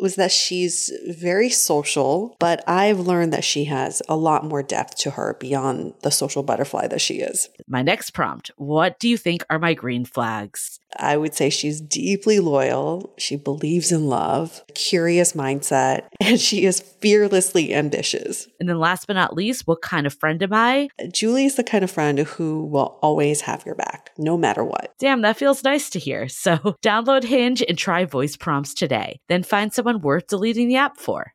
was that she's very social, but I've learned that she has a lot more depth to her beyond the social butterfly that she is. My next prompt, what do you think are my green flags? I would say she's deeply loyal. She believes in love, curious mindset, and she is fearlessly ambitious. And then last but not least, what kind of friend am I? Julie is the kind of friend who will always have your back, no matter what. Damn, that feels nice to hear. So download Hinge and try voice prompts today. Then find someone worth deleting the app for.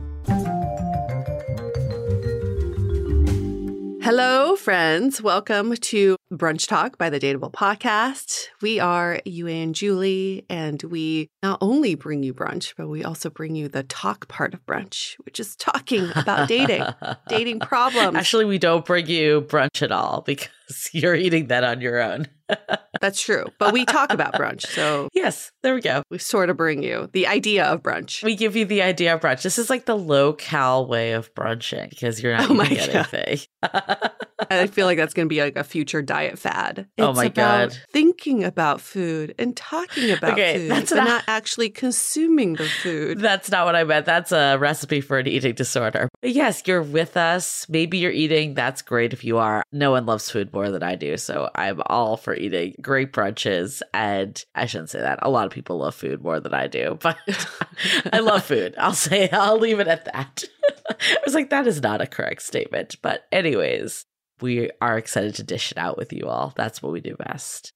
Hello, friends. Welcome to Brunch Talk by The Dateable Podcast. We are Yue and Julie, and we not only bring you brunch, but we also bring you the talk part of brunch, which is talking about dating, dating problems. Actually, we don't bring you brunch at all because you're eating that on your own. That's true. But we talk about brunch. So yes, there we go. We sort of bring you the idea of brunch. We give you the idea of brunch. This is like the low-cal way of brunching because you're not eating anything. I feel like that's going to be like a future diet fad. It's about thinking about food and talking about food, that's but not actually consuming the food. That's not what I meant. That's a recipe for an eating disorder. But yes, you're with us. Maybe you're eating. That's great if you are. No one loves food more than I do. So I'm all for eating great brunches. And I shouldn't say that. A lot of people love food more than I do. But I love food. I'll leave it at that. I was like, that is not a correct statement. But anyways, we are excited to dish it out with you all. That's what we do best.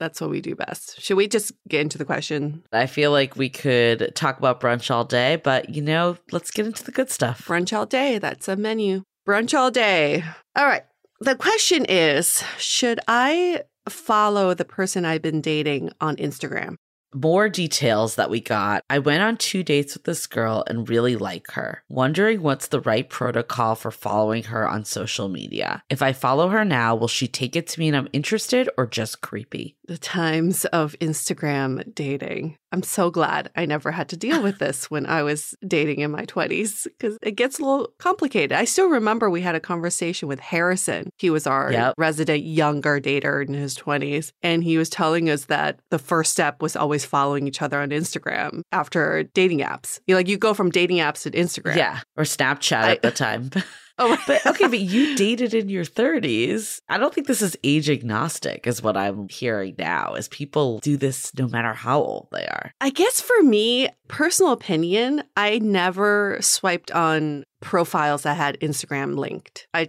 Should we just get into the question? I feel like we could talk about brunch all day, but you know, let's get into the good stuff. Brunch all day. That's a menu. Brunch all day. All right. The question is, should I follow the person I've been dating on Instagram? More details that we got. I went on 2 dates with this girl and really like her. Wondering what's the right protocol for following her on social media. If I follow her now, will she take it to mean I'm interested or just creepy? The times of Instagram dating. I'm so glad I never had to deal with this when I was dating in my 20s because it gets a little complicated. I still remember we had a conversation with Harrison. He was our resident younger dater in his 20s. And he was telling us that the first step was always following each other on Instagram after dating apps. You go from dating apps to Instagram. Yeah. Or Snapchat at the time. But you dated in your 30s. I don't think this is age agnostic is what I'm hearing now, is people do this no matter how old they are. I guess for me, personal opinion, I never swiped on profiles that had Instagram linked. I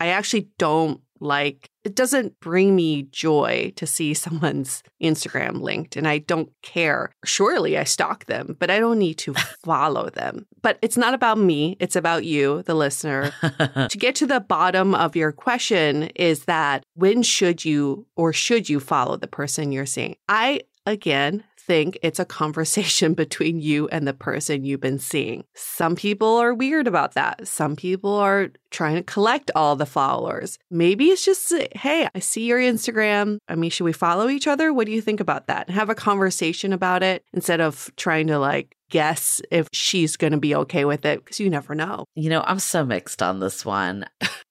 actually don't like, it doesn't bring me joy to see someone's Instagram linked, and I don't care. Surely I stalk them, but I don't need to follow them. But it's not about me. It's about you, the listener. To get to the bottom of your question is that when should you or should you follow the person you're seeing? I, again, think it's a conversation between you and the person you've been seeing. Some people are weird about that. Some people are trying to collect all the followers. Maybe it's just, hey, I see your Instagram. I mean, should we follow each other? What do you think about that? Have a conversation about it instead of trying to guess if she's going to be okay with it because you never know. I'm so mixed on this one.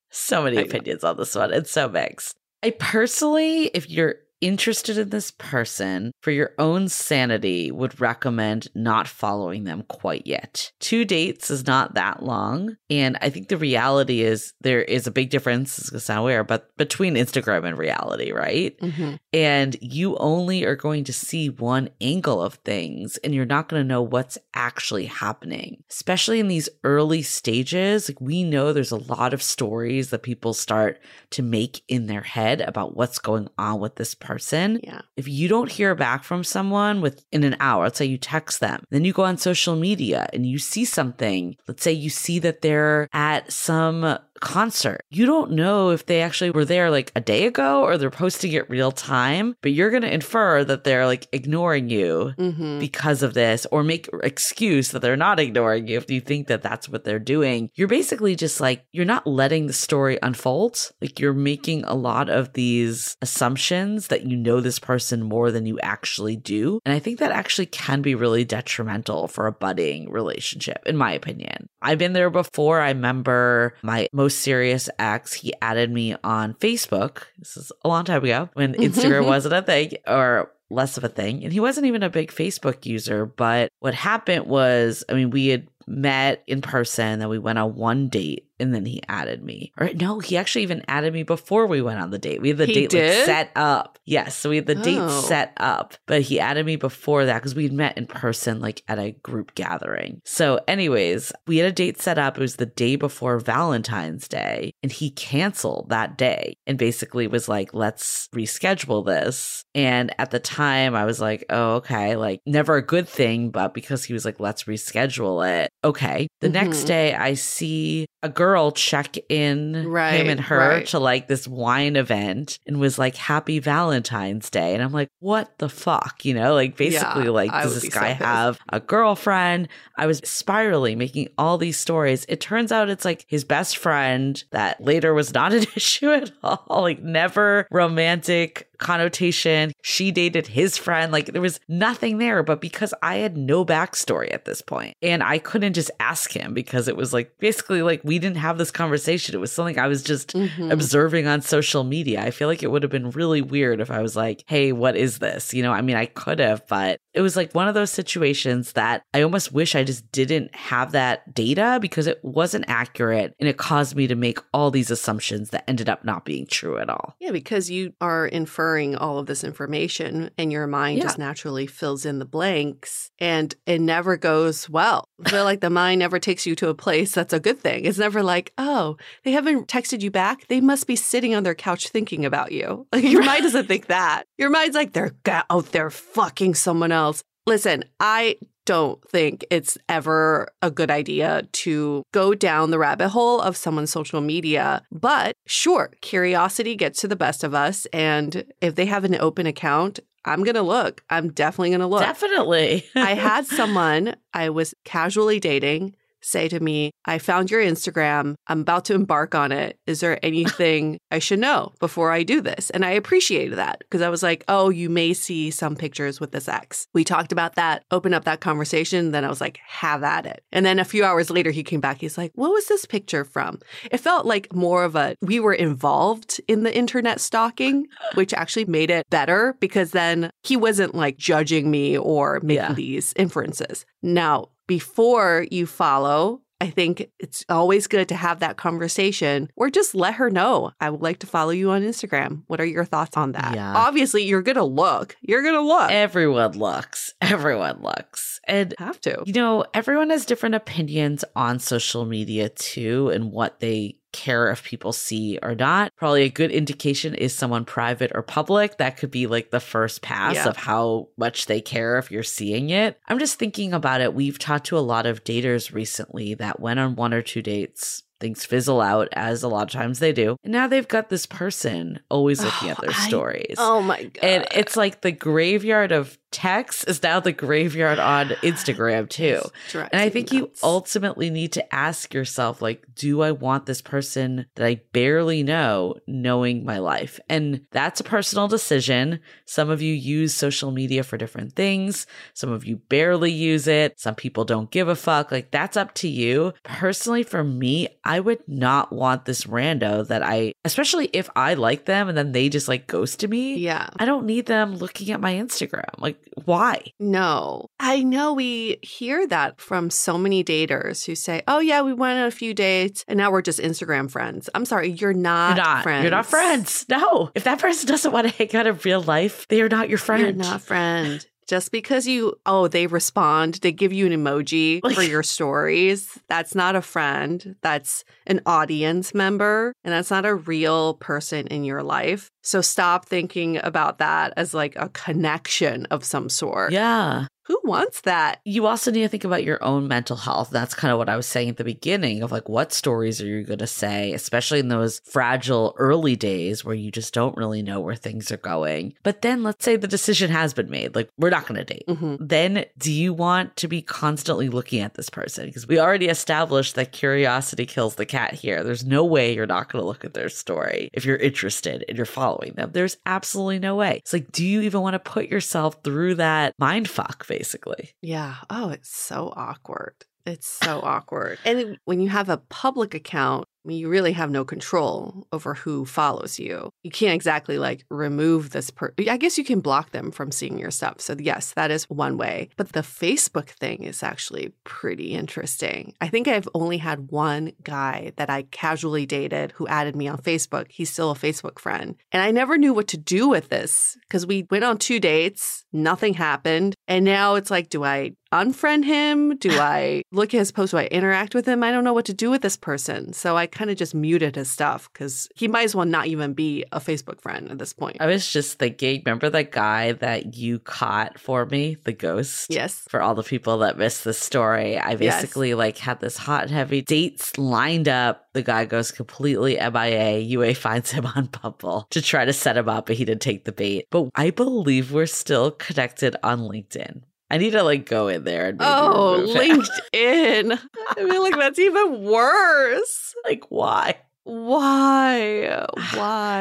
So many opinions on this one. It's so mixed. I personally, if you're interested in this person, for your own sanity, would recommend not following them quite yet. 2 dates is not that long. And I think the reality is there is a big difference, it's going to sound weird, but between Instagram and reality, right? Mm-hmm. And you only are going to see one angle of things, and you're not going to know what's actually happening, especially in these early stages. Like, we know there's a lot of stories that people start to make in their head about what's going on with this person. Yeah. If you don't hear back from someone within an hour, let's say you text them, then you go on social media and you see something. Let's say you see that they're at some concert. You don't know if they actually were there like a day ago or they're posting it real time, but you're going to infer that they're like ignoring you mm-hmm. because of this, or make excuse that they're not ignoring you if you think that that's what they're doing. You're basically just like, you're not letting the story unfold. Like, you're making a lot of these assumptions that you know this person more than you actually do. And I think that actually can be really detrimental for a budding relationship, in my opinion. I've been there before. I remember my most serious ex, he added me on Facebook. This is a long time ago when Instagram wasn't a thing, or less of a thing. And he wasn't even a big Facebook user. But what happened was, I mean, we had met in person, then we went on one date, and then he added me. Or no, he actually even added me before we went on the date. We had the date like, set up. Yes, so we had the date set up, but he added me before that because we had met in person, like at a group gathering. So anyways, we had a date set up. It was the day before Valentine's Day, and he canceled that day and basically was like, let's reschedule this. And at the time, I was like, oh, okay, like never a good thing, but because he was like, let's reschedule it. Okay. The next day, I see a girl check in him and her to like this wine event and was like, happy Valentine's Day. And I'm like, what the fuck? You know, like basically like, does this guy have a girlfriend? I was spiraling, making all these stories. It turns out it's like his best friend that later was not an issue at all. Like, never romantic connotation. She dated his friend. Like, there was nothing there, but because I had no backstory at this point, and I couldn't just ask him because it was like, basically like, we didn't have this conversation. It was something I was just observing on social media. I feel like it would have been really weird if I was like, hey, what is this? You know, I mean, I could have, but it was like one of those situations that I almost wish I just didn't have that data because it wasn't accurate, and it caused me to make all these assumptions that ended up not being true at all. Yeah, because you are inferring all of this information, and your mind just naturally fills in the blanks, and it never goes well. I feel like the mind never takes you to a place that's a good thing. It's never like, oh, they haven't texted you back. They must be sitting on their couch thinking about you. Like, your mind doesn't think that. Your mind's like, they're out there fucking someone else. Listen, I don't think it's ever a good idea to go down the rabbit hole of someone's social media. But sure, curiosity gets to the best of us. And if they have an open account, I'm going to look. I'm definitely going to look. Definitely. I had someone I was casually dating say to me, I found your Instagram. I'm about to embark on it. Is there anything I should know before I do this? And I appreciated that because I was like, oh, you may see some pictures with this ex. We talked about that, opened up that conversation. Then I was like, have at it. And then a few hours later, he came back. He's like, what was this picture from? It felt like more of a, we were involved in the internet stalking, which actually made it better because then he wasn't like judging me or making these inferences. Now, before you follow, I think it's always good to have that conversation, or just let her know, I would like to follow you on Instagram. What are your thoughts on that? Yeah. Obviously, you're going to look. You're going to look. Everyone looks. Everyone looks. And have to. You know, everyone has different opinions on social media too, and what they care if people see or not. Probably a good indication is someone private or public. That could be like the first pass of how much they care if you're seeing it. I'm just thinking about it. We've talked to a lot of daters recently that went on 1 or 2 dates. Things fizzle out, as a lot of times they do. And now they've got this person always looking at their stories. Oh my God. And it's like the graveyard of text is now the graveyard on Instagram too. And I think you ultimately need to ask yourself, like, do I want this person that I barely know knowing my life? And that's a personal decision. Some of you use social media for different things. Some of you barely use it. Some people don't give a fuck. Like, that's up to you. Personally, for me, I I would not want this rando that especially if I like them and then they just like ghosted me. Yeah. I don't need them looking at my Instagram. Like, why? No. I know we hear that from so many daters who say, oh yeah, we went on a few dates and now we're just Instagram friends. I'm sorry, you're not friends. You're not friends. No. If that person doesn't want to hang out in real life, they are not your friend. You're not friend. Just because they respond, they give you an emoji for your stories. That's not a friend. That's an audience member. And that's not a real person in your life. So stop thinking about that as like a connection of some sort. Yeah. Who wants that? You also need to think about your own mental health. That's kind of what I was saying at the beginning of like, what stories are you going to say, especially in those fragile early days where you just don't really know where things are going. But then let's say the decision has been made, like we're not going to date. Mm-hmm. Then do you want to be constantly looking at this person? Because we already established that curiosity kills the cat here. There's no way you're not going to look at their story if you're interested and you're following them. There's absolutely no way. It's like, do you even want to put yourself through that mind fuck? Basically. Yeah. Oh, it's so awkward. It's so awkward. And when you have a public account, I mean, you really have no control over who follows you. You can't exactly like remove this person. I guess you can block them from seeing your stuff. So yes, that is one way. But the Facebook thing is actually pretty interesting. I think I've only had one guy that I casually dated who added me on Facebook. He's still a Facebook friend. And I never knew what to do with this because we went on 2 dates, nothing happened. And now it's like, do I unfriend him? Do I look at his post? Do I interact with him? I don't know what to do with this person. So I kind of just muted his stuff because he might as well not even be a Facebook friend at this point. I was just thinking, remember that guy that you caught for me, the ghost? Yes. For all the people that missed the story, I basically had this hot and heavy dates lined up. The guy goes completely MIA. UA finds him on Pumple to try to set him up, but he didn't take the bait. But I believe we're still connected on LinkedIn. I need to go in there and maybe LinkedIn. I feel like that's even worse. Like, why? Why?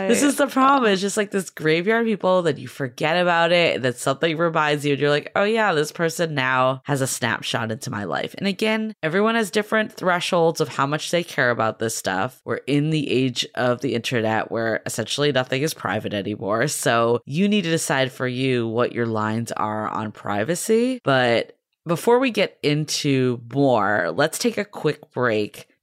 This is the problem. It's just like this graveyard of people that you forget about it, and that something reminds you, and you're like, oh yeah, this person now has a snapshot into my life. And again, everyone has different thresholds of how much they care about this stuff. We're in the age of the internet where essentially nothing is private anymore. So you need to decide for you what your lines are on privacy. But before we get into more, let's take a quick break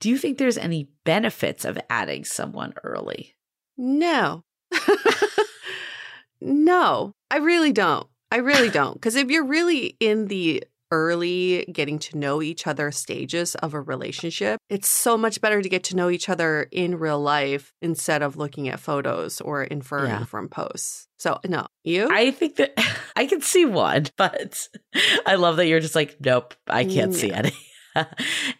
Do you think there's any benefits of adding someone early? No. No, I really don't. Because if you're really in the early getting to know each other stages of a relationship, it's so much better to get to know each other in real life instead of looking at photos or inferring from posts. So no, you? I think that I can see one, but I love that you're just like, nope, I can't see any.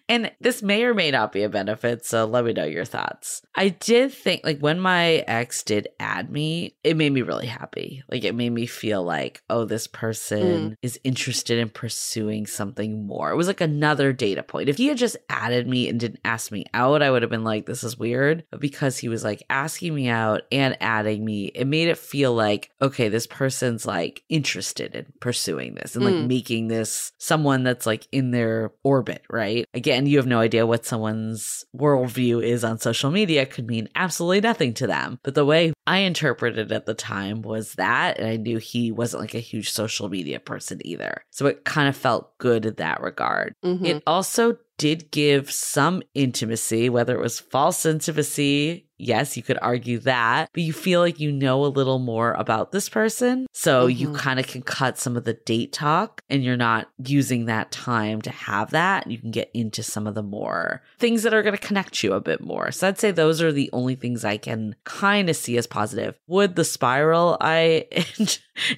And this may or may not be a benefit, so let me know your thoughts. I did think, when my ex did add me, it made me really happy. It made me feel like, oh, this person is interested in pursuing something more. It was like another data point. If he had just added me and didn't ask me out, I would have been like, this is weird. But because he was asking me out and adding me, it made it feel like, okay, this person's interested in pursuing this and making this someone that's in their orbit. Right? Again, you have no idea what someone's worldview is on social media. It could mean absolutely nothing to them. But the way I interpreted it at the time was that, and I knew he wasn't a huge social media person either. So it kind of felt good in that regard. Mm-hmm. It also did give some intimacy, whether it was false intimacy. Yes, you could argue that, but you feel like you know a little more about this person. So you kind of can cut some of the date talk and you're not using that time to have that. You can get into some of the more things that are going to connect you a bit more. So I'd say those are the only things I can kind of see as positive. Would the spiral I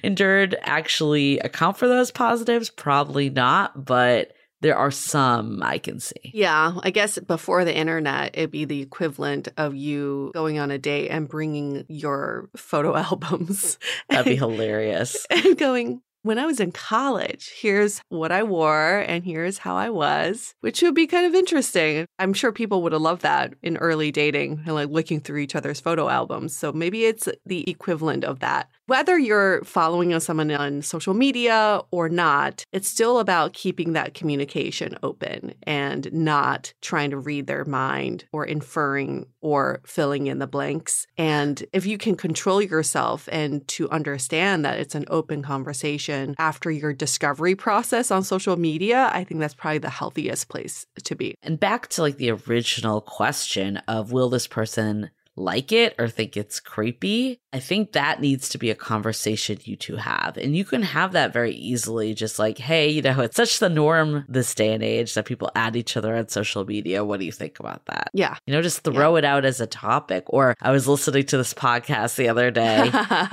endured actually account for those positives? Probably not, but there are some I can see. Yeah, I guess before the internet, it'd be the equivalent of you going on a date and bringing your photo albums. That'd be hilarious. And going, when I was in college, here's what I wore and here's how I was, which would be kind of interesting. I'm sure people would have loved that in early dating and looking through each other's photo albums. So maybe it's the equivalent of that. Whether you're following someone on social media or not, it's still about keeping that communication open and not trying to read their mind or inferring or filling in the blanks. And if you can control yourself and to understand that it's an open conversation after your discovery process on social media, I think that's probably the healthiest place to be. And back to the original question of will this person like it or think it's creepy, I think that needs to be a conversation you two have. And you can have that very easily, just hey, it's such the norm this day and age that people add each other on social media. What do you think about that? Yeah. Just throw it out as a topic. Or I was listening to this podcast the other day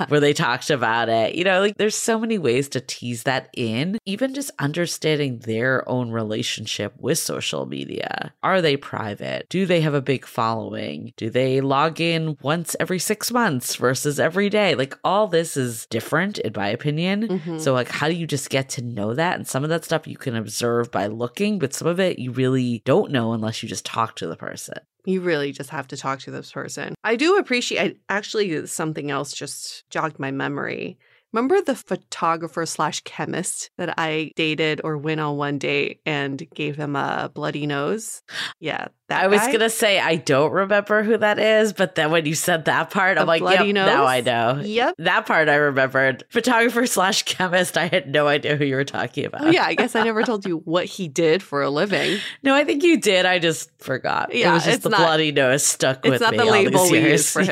where they talked about it. There's so many ways to tease that in. Even just understanding their own relationship with social media. Are they private? Do they have a big following? Do they log in once every 6 months versus every day? All this is different in my opinion. Mm-hmm. So how do you just get to know that? And some of that stuff you can observe by looking, but some of it you really don't know unless you just talk to the person. You really just have to talk to this person. I do appreciate, actually something else just jogged my memory. Remember the photographer/chemist that I dated or went on one date and gave him a bloody nose? Yeah. I was going to say, I don't remember who that is, but then when you said that part, I'm like, yep, now I know. Yep. That part I remembered. Photographer/chemist, I had no idea who you were talking about. Yeah, I guess I never told you what he did for a living. No, I think you did. I just forgot. Yeah, it was just bloody nose stuck with me all these years. It's not the label we used for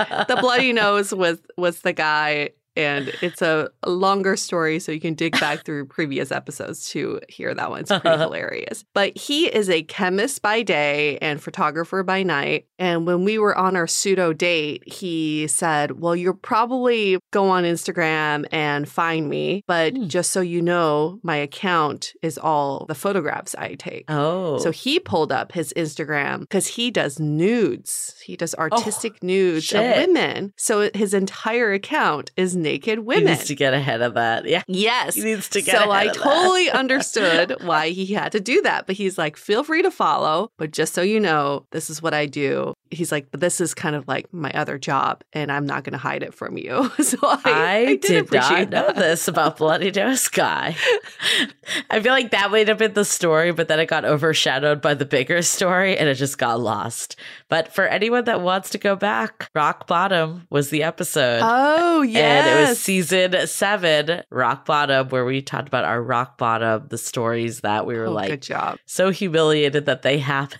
him. The bloody nose was the guy And it's a longer story, so you can dig back through previous episodes to hear that one. It's pretty hilarious. But he is a chemist by day and photographer by night. And when we were on our pseudo date, he said, well, you'll probably go on Instagram and find me. But just so you know, my account is all the photographs I take. Oh. So he pulled up his Instagram because he does nudes. He does artistic nudes of women. So his entire account is naked women. He needs to get ahead of that. Yeah. Yes. He needs to get ahead of that. So I totally understood why he had to do that. But he's like, feel free to follow. But just so you know, this is what I do. He's like, but this is kind of like my other job and I'm not going to hide it from you. So I did not know this about Bloody Nose Sky. I feel like that would have been the story, but then it got overshadowed by the bigger story and it just got lost. But for anyone that wants to go back, Rock Bottom was the episode. Oh, yes. And it was season 7, Rock Bottom, where we talked about our Rock Bottom, the stories that we were good job. So humiliated that they happened.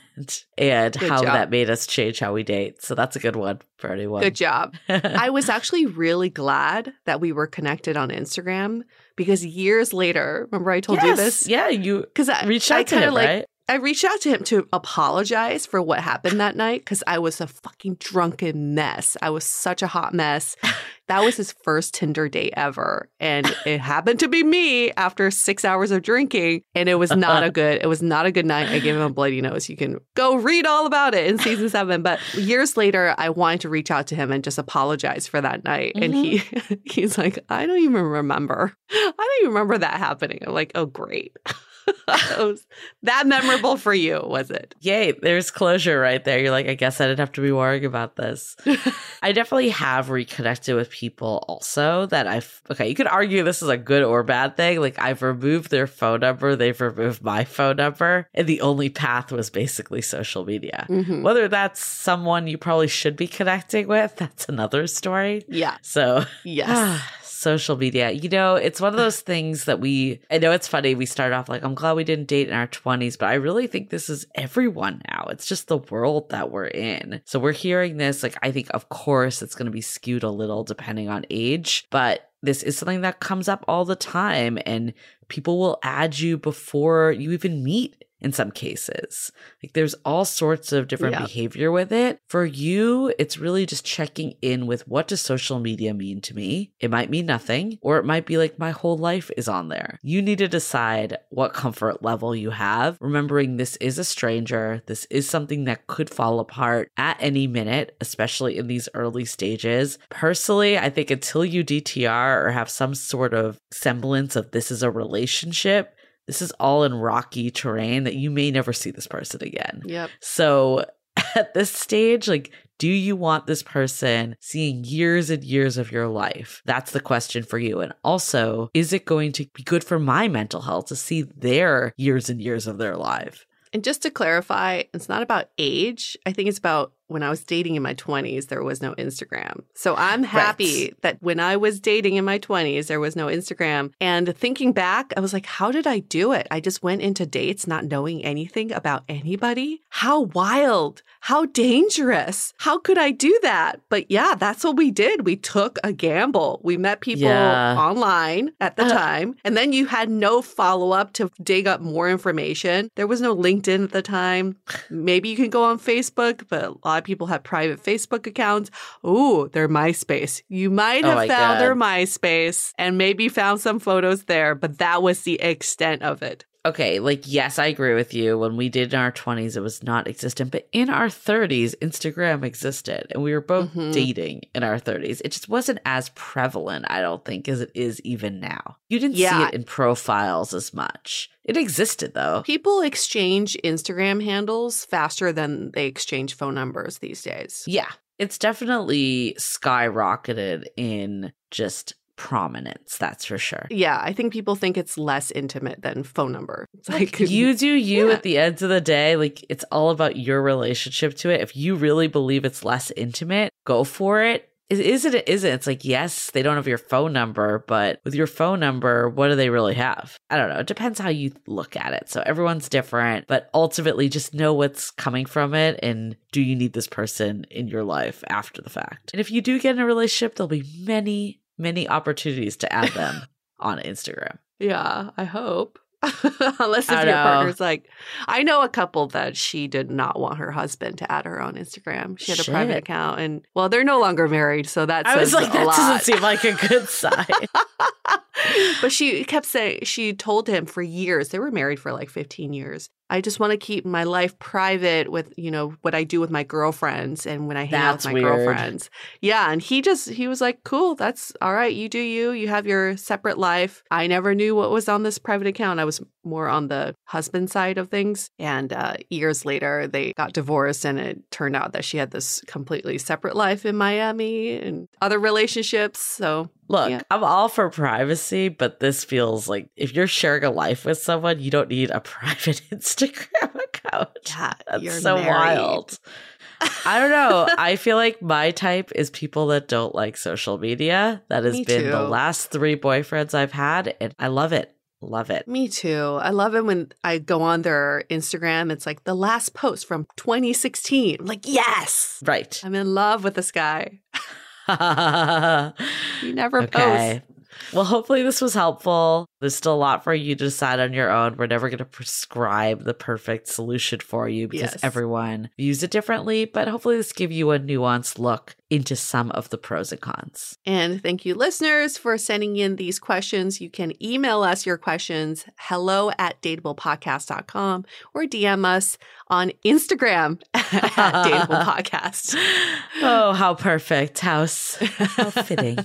And good how job. That made us change how we date. So that's a good one for anyone. Good job. I was actually really glad that we were connected on Instagram because years later, remember I told you this? Yeah, you reached out to him, right? I reached out to him to apologize for what happened that night because I was a fucking drunken mess. I was such a hot mess. That was his first Tinder date ever. And it happened to be me after 6 hours of drinking. And it was not a good night. I gave him a bloody nose. You can go read all about it in season 7. But years later, I wanted to reach out to him and just apologize for that night. Mm-hmm. And he's like, I don't even remember. I don't even remember that happening. I'm like, oh, great. Was that memorable for you, was it? Yay, there's closure right there. You're like, I guess I didn't have to be worrying about this. I definitely have reconnected with people also that you could argue this is a good or bad thing. Like, I've removed their phone number, they've removed my phone number, and the only path was basically social media. Mm-hmm. Whether that's someone you probably should be connecting with, that's another story. Yeah. So, yes. Social media. You know, it's one of those things that I know it's funny. We start off like, I'm glad we didn't date in our 20s, but I really think this is everyone now. It's just the world that we're in. So we're hearing this. Like, I think, of course, it's going to be skewed a little depending on age, but this is something that comes up all the time and people will add you before you even meet. In some cases, like there's all sorts of different behavior with it. For you, it's really just checking in with, what does social media mean to me? It might mean nothing, or it might be like my whole life is on there. You need to decide what comfort level you have, remembering this is a stranger. This is something that could fall apart at any minute, especially in these early stages. Personally, I think until you DTR or have some sort of semblance of this is a relationship, this is all in rocky terrain that you may never see this person again. Yep. So at this stage, like, do you want this person seeing years and years of your life? That's the question for you. And also, is it going to be good for my mental health to see their years and years of their life? And just to clarify, it's not about age. I think it's about when I was dating in my 20s, there was no Instagram. So I'm happy that when I was dating in my 20s, there was no Instagram. And thinking back, I was like, how did I do it? I just went into dates not knowing anything about anybody. How wild. How dangerous. How could I do that? But yeah, that's what we did. We took a gamble. We met people online at the time. And then you had no follow-up to dig up more information. There was no LinkedIn at the time. Maybe you can go on Facebook, but a lot of people have private Facebook accounts. Ooh, their MySpace. You might have found their MySpace and maybe found some photos there, but that was the extent of it. Okay, like, yes, I agree with you. When we did in our 20s, it was not existent. But in our 30s, Instagram existed. And we were both dating in our 30s. It just wasn't as prevalent, I don't think, as it is even now. You didn't see it in profiles as much. It existed, though. People exchange Instagram handles faster than they exchange phone numbers these days. Yeah, it's definitely skyrocketed in just prominence, that's for sure. Yeah, I think people think it's less intimate than phone number. It's like you do you at the end of the day. Like, it's all about your relationship to it. If you really believe it's less intimate, go for it. It isn't. It's like, yes, they don't have your phone number, but with your phone number, what do they really have? I don't know. It depends how you look at it. So everyone's different, but ultimately just know what's coming from it. And do you need this person in your life after the fact? And if you do get in a relationship, there'll be many many opportunities to add them on Instagram. Yeah, I hope. Unless if your partner's like, I know a couple that she did not want her husband to add her on Instagram. She had a private account, and well, they're no longer married, so that says I was like, that lot. Doesn't seem like a good sign. But she kept saying, she told him for years, they were married for like 15 years. I just want to keep my life private with, you know, what I do with my girlfriends and when I hang out with my girlfriends. Yeah. And he was like, cool, that's all right. You do you. You have your separate life. I never knew what was on this private account. I was more on the husband side of things. And years later, they got divorced, and it turned out that she had this completely separate life in Miami and other relationships. So look, yeah. I'm all for privacy, but this feels like if you're sharing a life with someone, you don't need a private Instagram account. Yeah, that's so wild. I don't know. I feel like my type is people that don't like social media. That has been the last 3 boyfriends I've had, and I love it. Love it. Me too. I love it when I go on their Instagram. It's like the last post from 2016. I'm like, yes. Right. I'm in love with this guy. You never post. Well, hopefully this was helpful. There's still a lot for you to decide on your own. We're never going to prescribe the perfect solution for you because everyone views it differently. But hopefully this gives you a nuanced look into some of the pros and cons. And thank you, listeners, for sending in these questions. You can email us your questions, hello@dateablepodcast.com, or DM us on Instagram @dateablepodcast. Oh, how perfect. How fitting.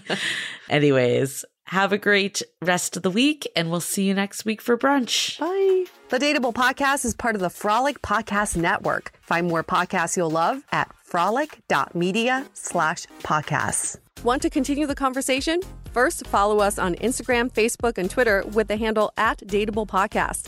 Anyways, have a great rest of the week, and we'll see you next week for brunch. Bye. The Dateable Podcast is part of the Frolic Podcast Network. Find more podcasts you'll love at frolic.media/podcasts. Want to continue the conversation? First, follow us on Instagram, Facebook, and Twitter with the handle @DateablePodcast.